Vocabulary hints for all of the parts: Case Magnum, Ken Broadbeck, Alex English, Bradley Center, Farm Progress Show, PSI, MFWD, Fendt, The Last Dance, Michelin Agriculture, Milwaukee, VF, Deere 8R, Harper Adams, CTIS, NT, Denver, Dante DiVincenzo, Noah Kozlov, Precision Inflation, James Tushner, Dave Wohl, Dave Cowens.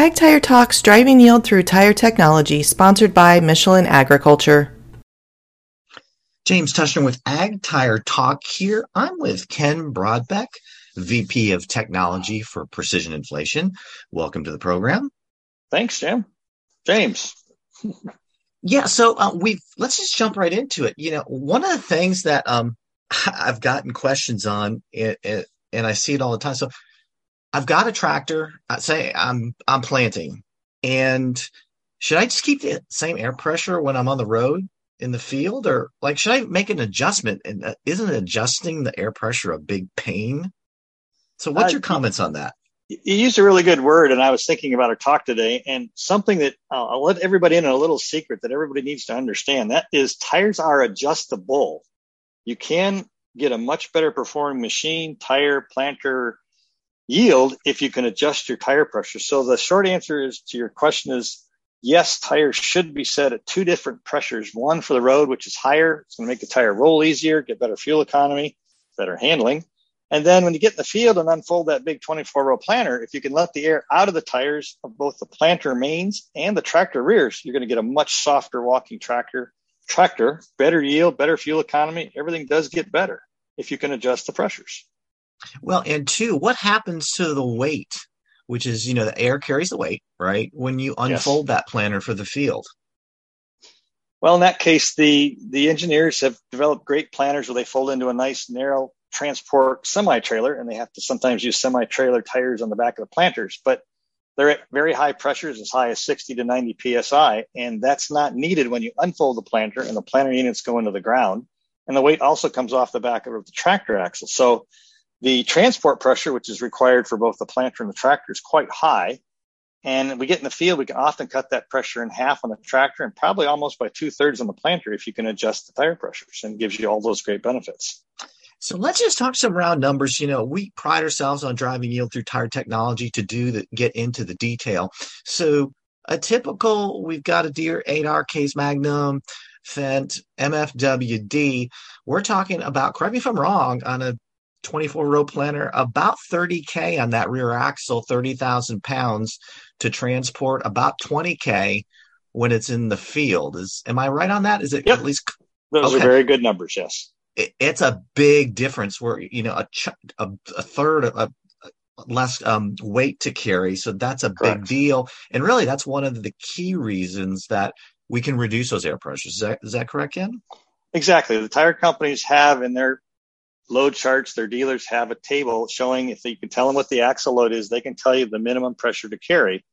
Ag Tire Talks Driving Yield Through Tire Technology, sponsored by Michelin Agriculture. James Tushner with Ag Tire Talk here. I'm with Ken Broadbeck, VP of Technology for Precision Inflation. Welcome to the program. Thanks, Jim. James. Yeah, so let's just jump right into it. You know, one of the things that I've gotten questions on, and I see it all the time. So I've got a tractor. Say I'm planting, and should I just keep the same air pressure when I'm on the road in the field, or like should I make an adjustment? And isn't adjusting the air pressure a big pain? So what's your comments on that? You used a really good word, and I was thinking about our talk today, and something that I'll let everybody in on a little secret that everybody needs to understand. That is, tires are adjustable. You can get a much better performing machine, tire, planter, yield if you can adjust your tire pressure. So the short answer is to your question is, yes, tires should be set at two different pressures. One for the road, which is higher. It's going to make the tire roll easier, get better fuel economy, better handling. And then when you get in the field and unfold that big 24-row planter, if you can let the air out of the tires of both the planter mains and the tractor rears, you're going to get a much softer walking tractor, better yield, better fuel economy. Everything does get better if you can adjust the pressures. Well, and two, what happens to the weight, which is, you know, the air carries the weight, right, when you unfold that planter for the field? Well, in that case, the engineers have developed great planters where they fold into a nice, narrow transport semi-trailer, and they have to sometimes use semi-trailer tires on the back of the planters, but they're at very high pressures, as high as 60 to 90 PSI, and that's not needed when you unfold the planter and the planter units go into the ground, and the weight also comes off the back of the tractor axle. So the transport pressure, which is required for both the planter and the tractor, is quite high, and we get in the field, we can often cut that pressure in half on the tractor and probably almost by 2/3 on the planter if you can adjust the tire pressures, and gives you all those great benefits. So let's just talk some round numbers. You know, we pride ourselves on driving yield through tire technology to get into the detail. So a typical, we've got a Deere 8R, Case Magnum, Fendt, MFWD. We're talking about, correct me if I'm wrong, on a 24-row planter, about 30K on that rear axle, 30,000 pounds to transport, about 20K when it's in the field. Am I right on that? Is it at least? Those are very good numbers, yes. It's a big difference where, you know, a third less weight to carry. So that's a Correct. Big deal. And really, that's one of the key reasons that we can reduce those air pressures. Is that correct, Ken? Exactly. The tire companies have in their load charts, their dealers have a table showing, if you can tell them what the axle load is, they can tell you the minimum pressure to carry.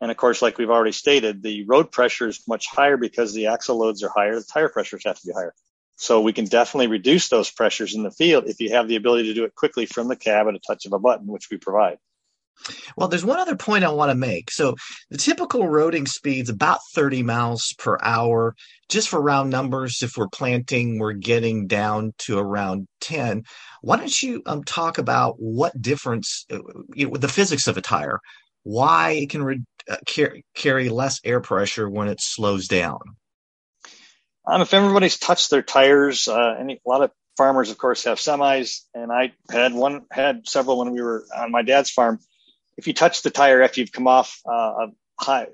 And of course, like we've already stated, the road pressure is much higher because the axle loads are higher. The tire pressures have to be higher. So we can definitely reduce those pressures in the field if you have the ability to do it quickly from the cab at a touch of a button, which we provide. Well, there's one other point I want to make. So the typical roading speed's about 30 miles per hour. Just for round numbers, if we're planting, we're getting down to around 10. Why don't you talk about what difference, the physics of a tire, why it can carry less air pressure when it slows down? If everybody's touched their tires, a lot of farmers, of course, have semis, and I had several when we were on my dad's farm. If you touch the tire after you've come off a high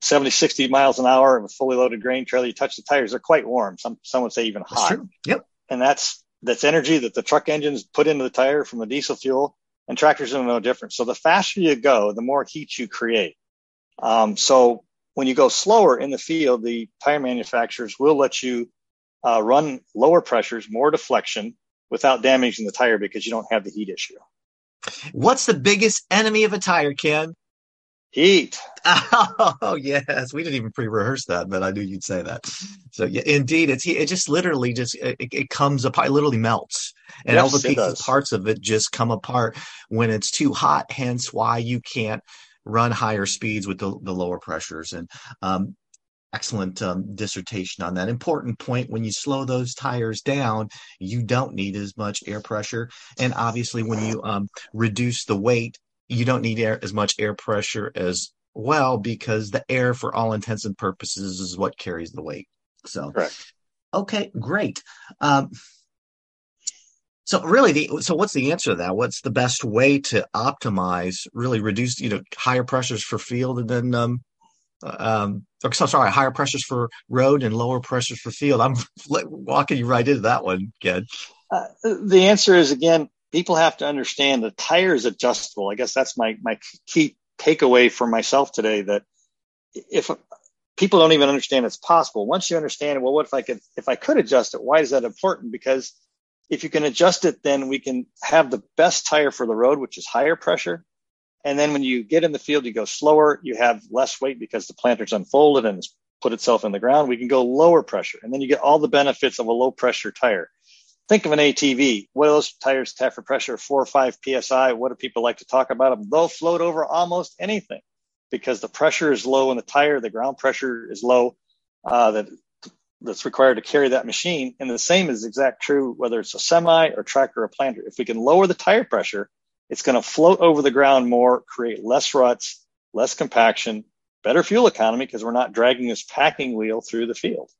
70, 60 miles an hour of a fully loaded grain trailer, you touch the tires, they're quite warm. Some would say even hot. That's true. Yep. And that's energy that the truck engines put into the tire from the diesel fuel, and tractors are no different. So the faster you go, the more heat you create. When you go slower in the field, the tire manufacturers will let you run lower pressures, more deflection, without damaging the tire because you don't have the heat issue. What's the biggest enemy of a tire, Ken? Heat. Oh, yes. We didn't even pre-rehearse that, but I knew you'd say that. So, yeah, indeed, it comes apart, it literally melts. And all the pieces, parts of it just come apart when it's too hot, hence why you can't run higher speeds with the lower pressures. And excellent dissertation on that important point. When you slow those tires down, you don't need as much air pressure. And obviously when you reduce the weight, you don't need as much air pressure as well, because the air, for all intents and purposes, is what carries the weight. So, correct. Okay, great. So really, so what's the answer to that? What's the best way to optimize, really reduce, higher pressures for field and then, higher pressures for road and lower pressures for field? I'm walking you right into that one, Ken. The answer is, again, people have to understand the tire is adjustable. I guess that's my key takeaway for myself today, that if people don't even understand it's possible. Once you understand, well, what if I could adjust it? Why is that important? Because if you can adjust it, then we can have the best tire for the road, which is higher pressure. And then when you get in the field, you go slower, you have less weight because the planter's unfolded and it's put itself in the ground. We can go lower pressure, and then you get all the benefits of a low pressure tire. Think of an ATV. What do those tires have for pressure? 4 or 5 PSI. What do people like to talk about them? They'll float over almost anything because the pressure is low in the tire. The ground pressure is low. That's required to carry that machine. And the same is exact true, whether it's a semi or tractor or planter. If we can lower the tire pressure, it's going to float over the ground more, create less ruts, less compaction, better fuel economy because we're not dragging this packing wheel through the field.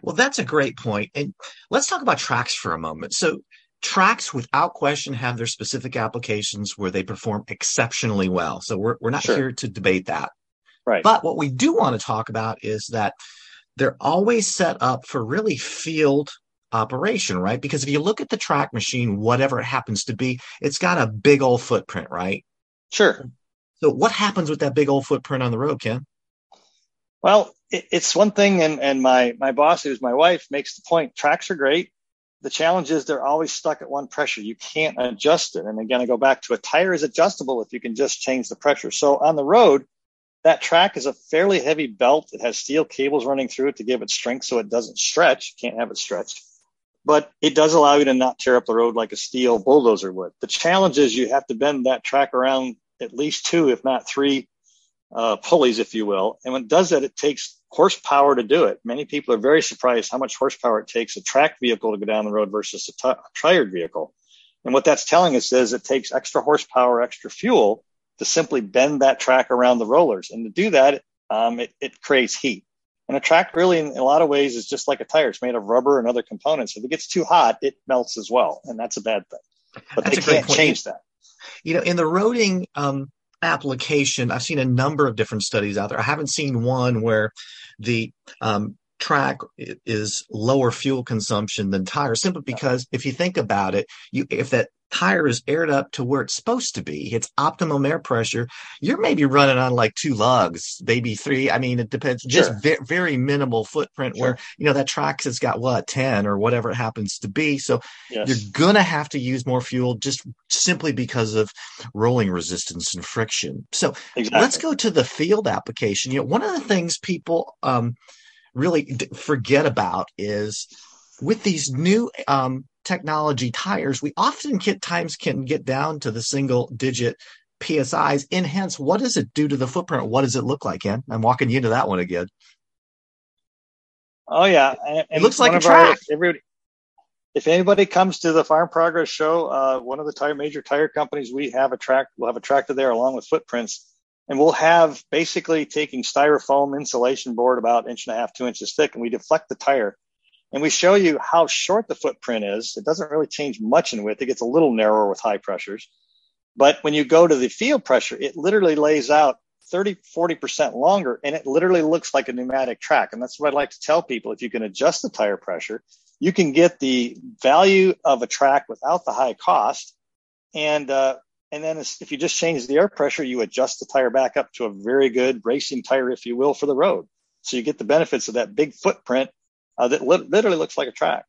Well, that's a great point. And let's talk about tracks for a moment. So tracks, without question, have their specific applications where they perform exceptionally well. So we're not here to debate that. Right. But what we do want to talk about is that they're always set up for really field operation, right? Because if you look at the track machine, whatever it happens to be, it's got a big old footprint, right? Sure. So what happens with that big old footprint on the road, Ken? Well, it's one thing, and my boss, who's my wife, makes the point, tracks are great. The challenge is they're always stuck at one pressure. You can't adjust it. And again, I go back to a tire is adjustable if you can just change the pressure. So on the road, that track is a fairly heavy belt. It has steel cables running through it to give it strength so it doesn't stretch. You can't have it stretch. But it does allow you to not tear up the road like a steel bulldozer would. The challenge is you have to bend that track around at least 2, if not 3 pulleys, if you will. And when it does that, it takes horsepower to do it. Many people are very surprised how much horsepower it takes a track vehicle to go down the road versus a tired vehicle. And what that's telling us is it takes extra horsepower, extra fuel, to simply bend that track around the rollers. And to do that, it creates heat. And a track really, in a lot of ways, is just like a tire. It's made of rubber and other components. If it gets too hot, it melts as well. And that's a bad thing. But they can't change that. In the roading application, I've seen a number of different studies out there. I haven't seen one where the track is lower fuel consumption than tire, simply because if you think about it, if that tire is aired up to where it's supposed to be, it's optimum air pressure, you're maybe running on like 2 lugs, maybe 3. I mean, it depends. Just very minimal footprint where, that track has got 10 or whatever it happens to be. So you're going to have to use more fuel just simply because of rolling resistance and friction. So let's go to the field application. One of the things people really forget about is with these new technology tires, we often can get down to the single digit PSIs, and hence, what does it do to the footprint? What does it look like, Ken? I'm walking you into that one again. Oh, yeah. And it looks like a track. If anybody comes to the Farm Progress Show, one of the major tire companies, we'll have a tractor there along with footprints. And we'll have basically taking styrofoam insulation board about 1.5 to 2 inches thick, and we deflect the tire. And we show you how short the footprint is. It doesn't really change much in width. It gets a little narrower with high pressures. But when you go to the field pressure, it literally lays out 30, 40% longer, and it literally looks like a pneumatic track. And that's what I'd like to tell people. If you can adjust the tire pressure, you can get the value of a track without the high cost. And then if you just change the air pressure, you adjust the tire back up to a very good racing tire, if you will, for the road. So you get the benefits of that big footprint that literally looks like a track.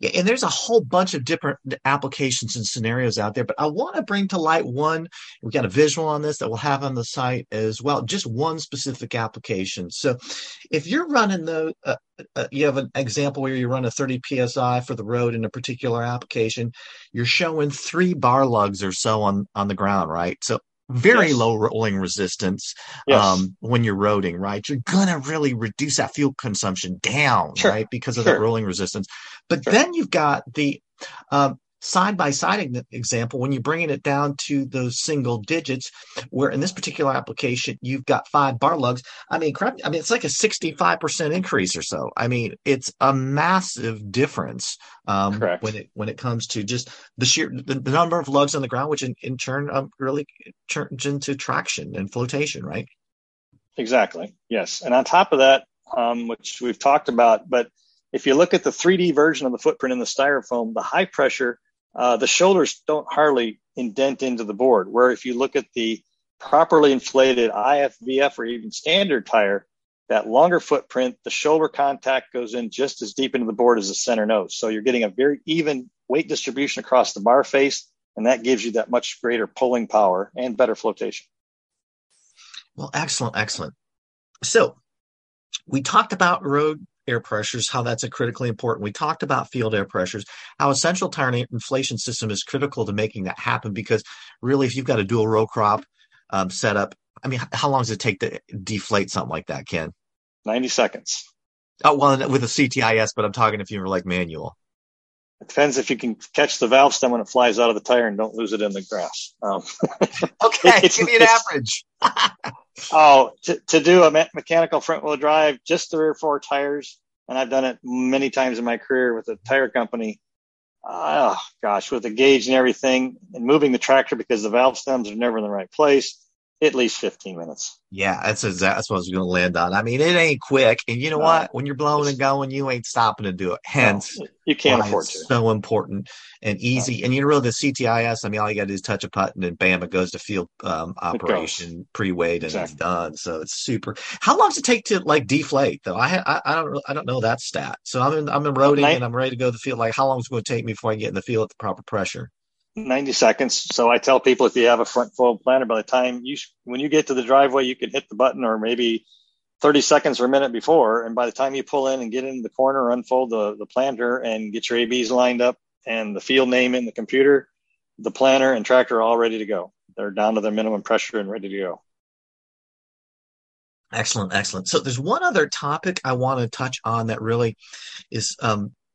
Yeah, and there's a whole bunch of different applications and scenarios out there, but I want to bring to light one. We've got a visual on this that we'll have on the site as well, just one specific application. So if you're running you have an example where you run a 30 PSI for the road in a particular application, you're showing 3 bar lugs or so on the ground, right? So very low rolling resistance when you're roading, right? You're going to really reduce that fuel consumption down, right? Because of that rolling resistance. But then you've got the side-by-side example, when you're bringing it down to those single digits, where in this particular application, you've got 5 bar lugs, I mean, it's like a 65% increase or so. I mean, it's a massive difference when it comes to just the sheer, the number of lugs on the ground, which in turn really turns into traction and flotation, right? Exactly. Yes. And on top of that, which we've talked about, but if you look at the 3D version of the footprint in the styrofoam, the high pressure, the shoulders don't hardly indent into the board, where if you look at the properly inflated IF, VF, or even standard tire, that longer footprint, the shoulder contact goes in just as deep into the board as the center nose. So you're getting a very even weight distribution across the bar face, and that gives you that much greater pulling power and better flotation. Well, excellent, excellent. So we talked about road air pressures, how that's a critically important. We talked about field air pressures, how a central tire inflation system is critical to making that happen, because really, if you've got a dual row crop setup, I mean, how long does it take to deflate something like that, Ken? 90 seconds. Oh, well, with a CTIS, but I'm talking if you were like manual. It depends if you can catch the valve stem when it flies out of the tire and don't lose it in the grass. Okay, give me an average. To do a mechanical front-wheel drive, just 3 or 4 tires, and I've done it many times in my career with a tire company, with the gauge and everything, and moving the tractor because the valve stems are never in the right place, at least 15 minutes. Yeah, that's what I was going to land on. I mean, it ain't quick, and you know what? When you're blowing and going, you ain't stopping to do it. Hence, you can't afford to. It's so important and easy. And you know, the CTIS, I mean, all you got to do is touch a putt, and then bam, it goes to field operation, pre-weight, and it's done. So it's super. How long does it take to like deflate though? I don't know that stat. So I'm roading and I'm ready to go to the field. Like, how long is it going to take me before I get in the field at the proper pressure? 90 seconds. So I tell people, if you have a front fold planter, by the time when you get to the driveway, you can hit the button, or maybe 30 seconds or a minute before. And by the time you pull in and get in the corner or unfold the planter and get your ABs lined up and the field name in the computer, the planter and tractor are all ready to go. They're down to their minimum pressure and ready to go. Excellent. Excellent. So there's one other topic I want to touch on that really is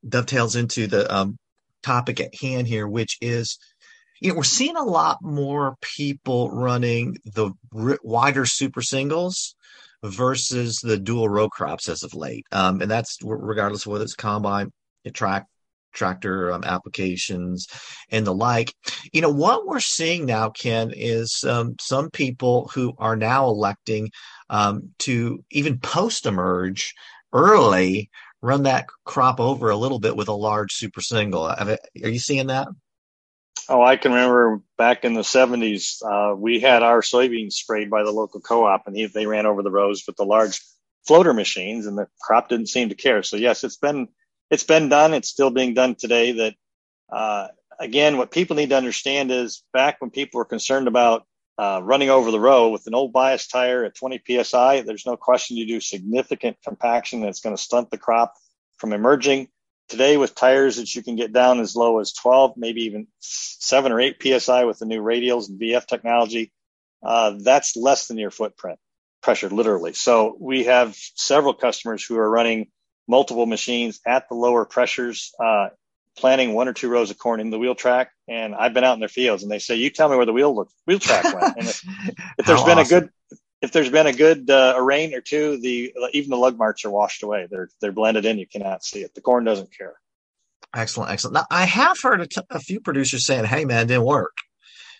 dovetails into the topic at hand here, which is, you know, we're seeing a lot more people running the wider super singles versus the dual row crops as of late. And that's regardless of whether it's combine, tractor applications and the like. You know, what we're seeing now, Ken, is some people who are now electing to even post-emerge early, run that crop over a little bit with a large super single. Are you seeing that? Oh, I can remember back in the 70s, we had our soybeans sprayed by the local co-op, and they ran over the rows with the large floater machines, and the crop didn't seem to care. So yes, it's been done. It's still being done today. That again, what people need to understand is back when people were concerned about running over the row with an old bias tire at 20 PSI, there's no question you do significant compaction that's going to stunt the crop from emerging. Today, with tires that you can get down as low as 12, maybe even 7 or 8 PSI with the new radials and VF technology, that's less than your footprint pressure, literally. So we have several customers who are running multiple machines at the lower pressures, planting 1 or 2 rows of corn in the wheel track. And I've been out in their fields, and they say, you tell me where the wheel track went. And if there's been a rain or two, even the lug marks are washed away. They're blended in. You cannot see it. The corn doesn't care. Excellent. Excellent. Now, I have heard a few producers saying, hey man, it didn't work.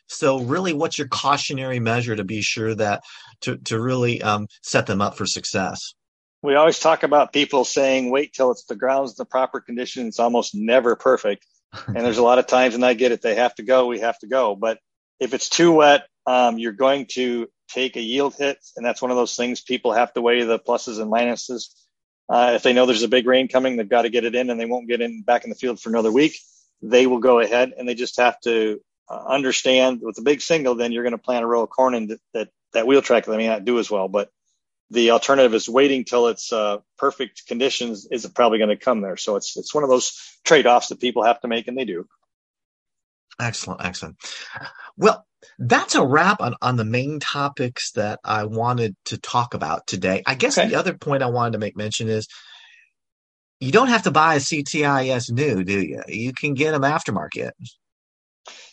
So really, what's your cautionary measure to be sure that to really set them up for success? We always talk about people saying, wait till the ground's in the proper condition. It's almost never perfect. And there's a lot of times, and I get it, we have to go. But if it's too wet, you're going to take a yield hit. And that's one of those things people have to weigh the pluses and minuses. If they know there's a big rain coming, they've got to get it in, and they won't get in back in the field for another week. They will go ahead, and they just have to understand with a big single, then you're going to plant a row of corn in that wheel track that may not do as well. But the alternative is waiting till it's perfect conditions isn't probably going to come there. So it's one of those trade-offs that people have to make, and they do. Excellent, excellent. Well, that's a wrap on the main topics that I wanted to talk about today. I guess the other point I wanted to make mention is, You don't have to buy a CTIS new, do you? You can get them aftermarket.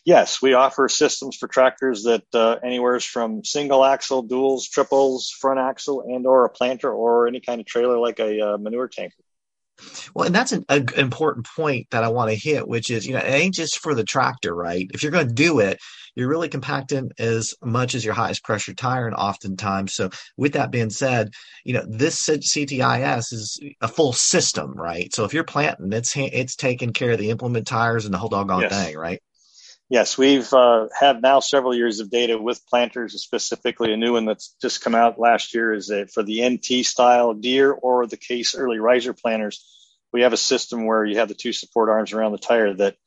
Yes, we offer systems for tractors that anywhere from single axle, duals, triples, front axle, and or a planter or any kind of trailer like a manure tanker. Well, and that's an important point that I want to hit, which is, you know, it ain't just for the tractor, right? If you're going to do it, you're really compacting as much as your highest pressure tire and oftentimes. So with that being said, you know, this CTIS is a full system, right? So if you're planting, it's taking care of the implement tires and the whole doggone thing, right? Yes, we've have now several years of data with planters, specifically a new one that's just come out last year is that for the NT style Deere or the Case early riser planters, we have a system where you have the two support arms around the tire that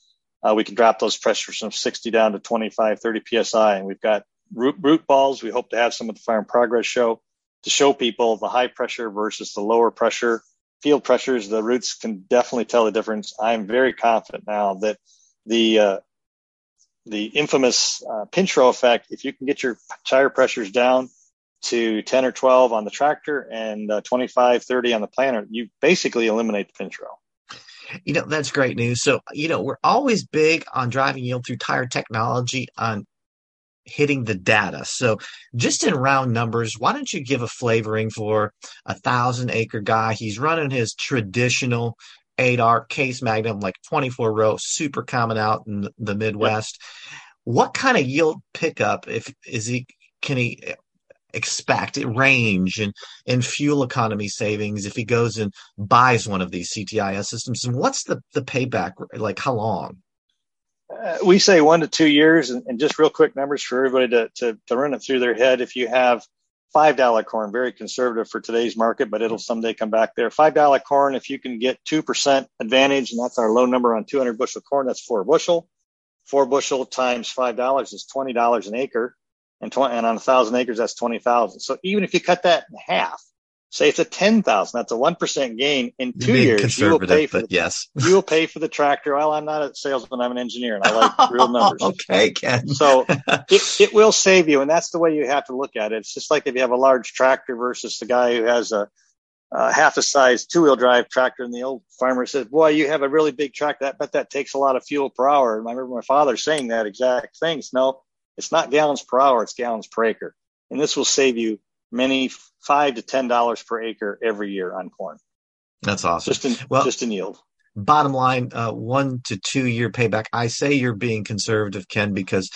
we can drop those pressures from 60 down to 25, 30 PSI. And we've got root balls. We hope to have some at the Farm Progress Show to show people the high pressure versus the lower pressure. Field pressures, the roots can definitely tell the difference. I'm very confident now that the infamous pinch row effect, if you can get your tire pressures down to 10 or 12 on the tractor and 25, 30 on the planter, you basically eliminate the pinch row. You know, that's great news. So, you know, we're always big on driving yield through tire technology on hitting the data. So just in round numbers, why don't you give a flavoring for a 1,000-acre guy? He's running his traditional 8R Case Magnum, like 24 row, super common out in the Midwest. Yep. What kind of yield pickup can he expect, range and fuel economy savings if he goes and buys one of these CTIS systems? And what's the payback, like how long? We say 1 to 2 years, and just real quick numbers for everybody to run it through their head. If you have $5 corn, very conservative for today's market, but it'll someday come back there. $5 corn, if you can get 2% advantage, and that's our low number on 200 bushel corn, that's 4 bushel. 4 bushel times $5 is $20 an acre, and on 1,000 acres, that's 20,000. So even if you cut that in half, say it's a 10,000, that's a 1% gain in 2 years. You will pay for you will pay for the tractor. Well, I'm not a salesman, I'm an engineer, and I like real numbers. Okay, Ken. So it will save you, and that's the way you have to look at it. It's just like if you have a large tractor versus the guy who has a half a size two-wheel drive tractor, and the old farmer says, boy, you have a really big tractor, but that takes a lot of fuel per hour. And I remember my father saying that exact thing. No, it's not gallons per hour, it's gallons per acre. And this will save you many $5 to $10 per acre every year on corn. That's awesome. Just in yield. Bottom line, 1 to 2 year payback. I say you're being conservative, Ken, because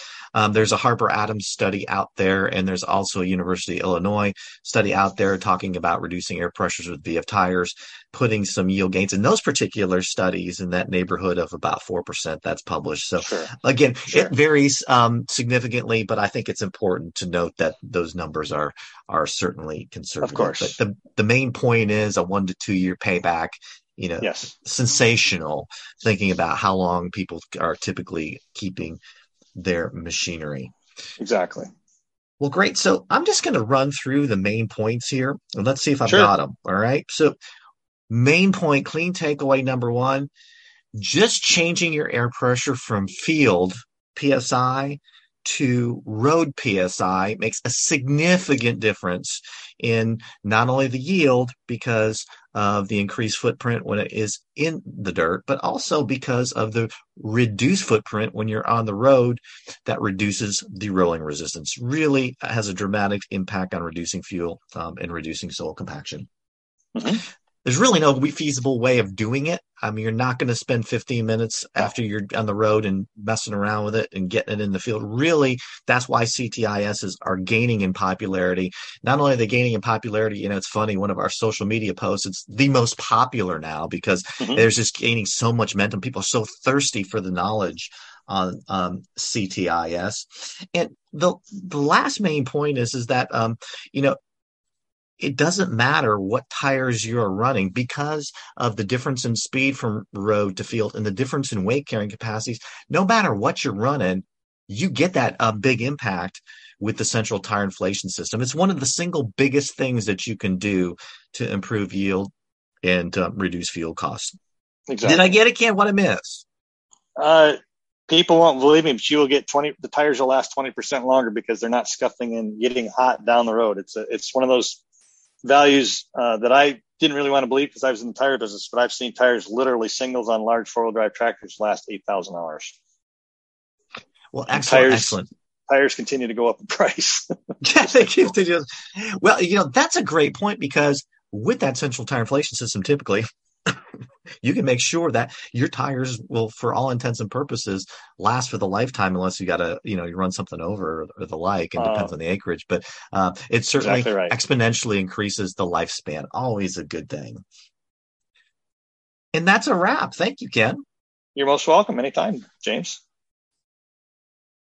there's a Harper Adams study out there, and there's also a University of Illinois study out there talking about reducing air pressures with VF tires, putting some yield gains in those particular studies in that neighborhood of about 4%. That's published. So It varies significantly, but I think it's important to note that those numbers are certainly conservative. Of course, but the main point is a 1 to 2 year payback. You know, sensational thinking about how long people are typically keeping their machinery. Exactly. Well, great. So I'm just going to run through the main points here, and let's see if I've got them. All right. So main point, clean takeaway number one, just changing your air pressure from field PSI to road PSI makes a significant difference in not only the yield because of the increased footprint when it is in the dirt, but also because of the reduced footprint when you're on the road that reduces the rolling resistance. Really has a dramatic impact on reducing fuel and reducing soil compaction. Mm-hmm. There's really no feasible way of doing it. I mean, you're not going to spend 15 minutes after you're on the road and messing around with it and getting it in the field. Really, that's why CTISs are gaining in popularity. Not only are they gaining in popularity, you know, it's funny, one of our social media posts, it's the most popular now because there's just gaining so much momentum. People are so thirsty for the knowledge on CTIS. And the last main point is that, you know, it doesn't matter what tires you're running because of the difference in speed from road to field and the difference in weight carrying capacities. No matter what you're running, you get that big impact with the central tire inflation system. It's one of the single biggest things that you can do to improve yield and reduce fuel costs. Exactly. Did I get it, Ken? What I miss? People won't believe me, but you will get the tires will last 20% longer because they're not scuffing and getting hot down the road. It's one of those values that I didn't really want to believe because I was in the tire business, but I've seen tires literally singles on large four-wheel drive tractors last $8,000. Well, excellent, Tires continue to go up in price. Well, you know, that's a great point, because with that central tire inflation system, typically you can make sure that your tires will, for all intents and purposes, last for the lifetime, unless you got to, you know, you run something over or the like. It depends on the acreage, but it certainly exponentially increases the lifespan. Always a good thing. And that's a wrap. Thank you, Ken. You're most welcome. Anytime, James.